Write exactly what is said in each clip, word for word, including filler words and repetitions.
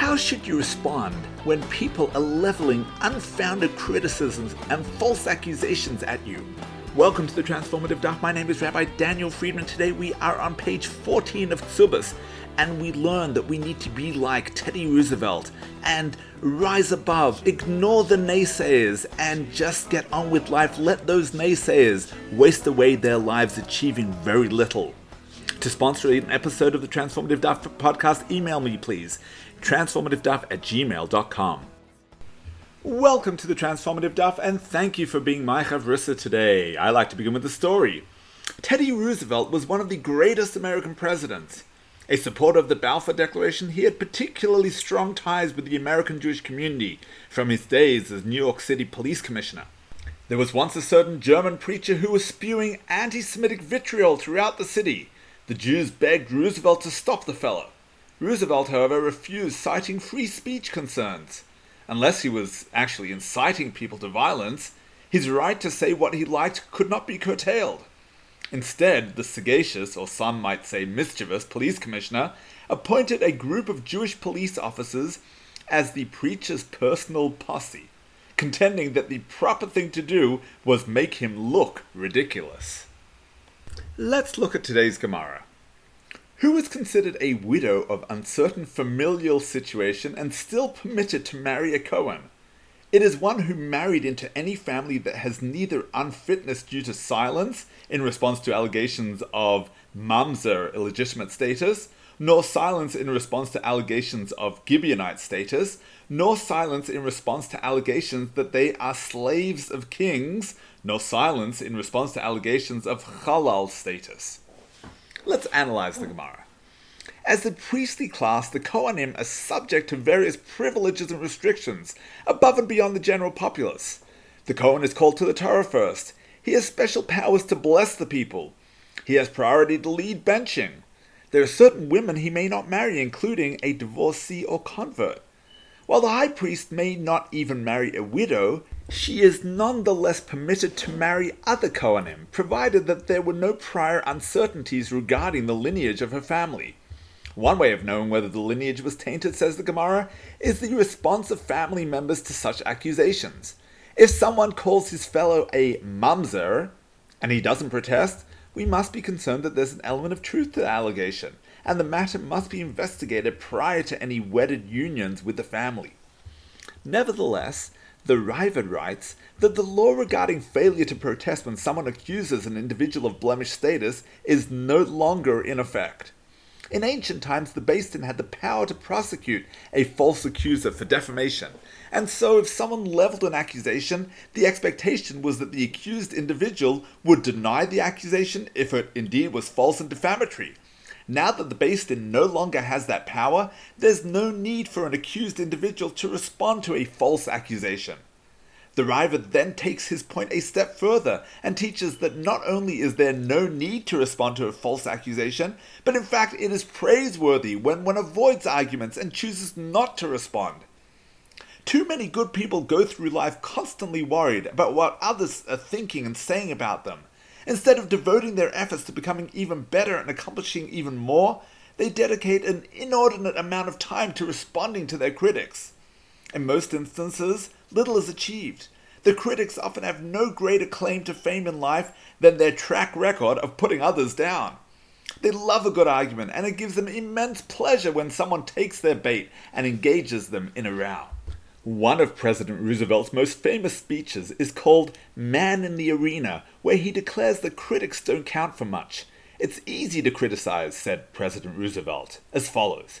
How should you respond when people are leveling unfounded criticisms and false accusations at you? Welcome to the Transformative Daf. My name is Rabbi Daniel Friedman. Today we are on page fourteen of Kesubos, and we learn that we need to be like Teddy Roosevelt and rise above, ignore the naysayers, and just get on with life. Let those naysayers waste away their lives achieving very little. To sponsor an episode of the Transformative Daf podcast, email me please, transformative daf at gmail dot com. Welcome to the Transformative Daf, and thank you for being my chavrusa today. I like to begin with a story. Teddy Roosevelt was one of the greatest American presidents. A supporter of the Balfour Declaration, he had particularly strong ties with the American Jewish community from his days as New York City police commissioner. There was once a certain German preacher who was spewing anti-Semitic vitriol throughout the city. The Jews begged Roosevelt to stop the fellow. Roosevelt, however, refused, citing free speech concerns. Unless he was actually inciting people to violence, his right to say what he liked could not be curtailed. Instead, the sagacious, or some might say mischievous, police commissioner appointed a group of Jewish police officers as the preacher's personal posse, contending that the proper thing to do was make him look ridiculous. Let's look at today's Gemara. Who is considered a widow of uncertain familial situation and still permitted to marry a Cohen? It is one who married into any family that has neither unfitness due to silence in response to allegations of mamzer illegitimate status, nor silence in response to allegations of Gibeonite status, nor silence in response to allegations that they are slaves of kings, nor silence in response to allegations of Chalal status. Let's analyze the Gemara. As the priestly class, the Kohanim are subject to various privileges and restrictions above and beyond the general populace. The Kohen is called to the Torah first. He has special powers to bless the people. He has priority to lead benching. There are certain women he may not marry, including a divorcee or convert. While the high priest may not even marry a widow, she is nonetheless permitted to marry other Kohanim, provided that there were no prior uncertainties regarding the lineage of her family. One way of knowing whether the lineage was tainted, says the Gemara, is the response of family members to such accusations. If someone calls his fellow a mamzer, and he doesn't protest, we must be concerned that there's an element of truth to the allegation, and the matter must be investigated prior to any wedded unions with the family. Nevertheless, the Rivan writes that the law regarding failure to protest when someone accuses an individual of blemish status is no longer in effect. In ancient times, the beis din had the power to prosecute a false accuser for defamation, and so if someone leveled an accusation, the expectation was that the accused individual would deny the accusation if it indeed was false and defamatory. Now that the beis din no longer has that power, there's no need for an accused individual to respond to a false accusation. The Rivan then takes his point a step further and teaches that not only is there no need to respond to a false accusation, but in fact it is praiseworthy when one avoids arguments and chooses not to respond. Too many good people go through life constantly worried about what others are thinking and saying about them. Instead of devoting their efforts to becoming even better and accomplishing even more, they dedicate an inordinate amount of time to responding to their critics. In most instances, little is achieved. The critics often have no greater claim to fame in life than their track record of putting others down. They love a good argument, and it gives them immense pleasure when someone takes their bait and engages them in a row. One of President Roosevelt's most famous speeches is called Man in the Arena, where he declares that critics don't count for much. It's easy to criticize, said President Roosevelt, as follows.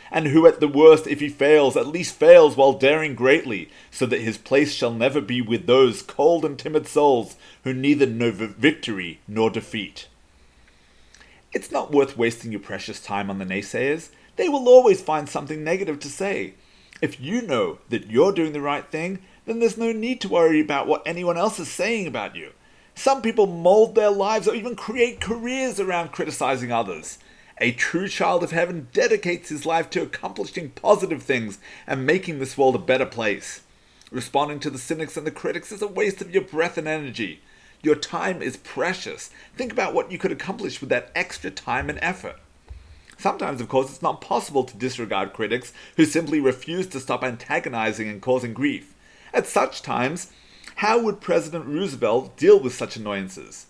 and who at the worst, if he fails, at least fails while daring greatly, so that his place shall never be with those cold and timid souls who neither know victory nor defeat. It's not worth wasting your precious time on the naysayers. They will always find something negative to say. If you know that you're doing the right thing, then there's no need to worry about what anyone else is saying about you. Some people mold their lives or even create careers around criticizing others. A true child of heaven dedicates his life to accomplishing positive things and making this world a better place. Responding to the cynics and the critics is a waste of your breath and energy. Your time is precious. Think about what you could accomplish with that extra time and effort. Sometimes, of course, it's not possible to disregard critics who simply refuse to stop antagonizing and causing grief. At such times, how would President Roosevelt deal with such annoyances?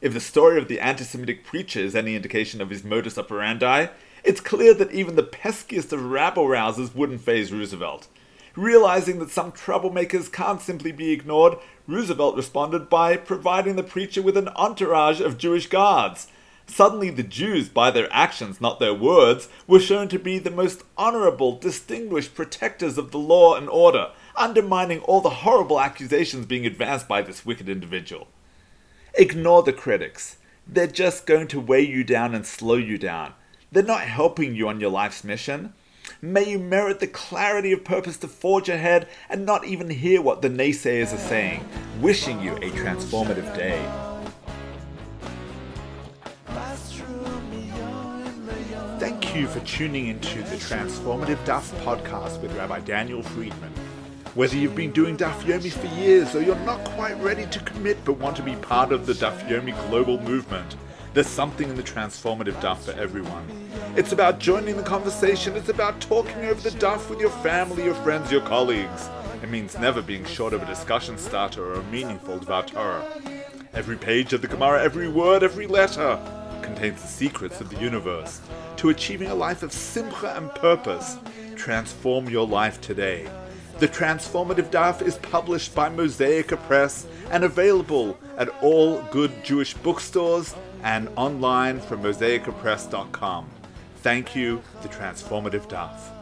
If the story of the anti-Semitic preacher is any indication of his modus operandi, it's clear that even the peskiest of rabble-rousers wouldn't faze Roosevelt. Realizing that some troublemakers can't simply be ignored, Roosevelt responded by providing the preacher with an entourage of Jewish guards. Suddenly the Jews, by their actions, not their words, were shown to be the most honorable, distinguished protectors of the law and order, undermining all the horrible accusations being advanced by this wicked individual. Ignore the critics. They're just going to weigh you down and slow you down. They're not helping you on your life's mission. May you merit the clarity of purpose to forge ahead and not even hear what the naysayers are saying. Wishing you a transformative day. Thank you for tuning into the Transformative Daf podcast with Rabbi Daniel Friedman. Whether you've been doing Daf Yomi for years or you're not quite ready to commit but want to be part of the Daf Yomi global movement, there's something in the Transformative Daf for everyone. It's about joining the conversation. It's about talking over the Daf with your family, your friends, your colleagues. It means never being short of a discussion starter or a meaningful Dvar Torah. Every page of the Gemara, every word, every letter contains the secrets of the universe. To achieving a life of simcha and purpose, transform your life today. The Transformative Daf is published by Mosaica Press and available at all good Jewish bookstores and online from mosaica press dot com. Thank you, the Transformative Daf.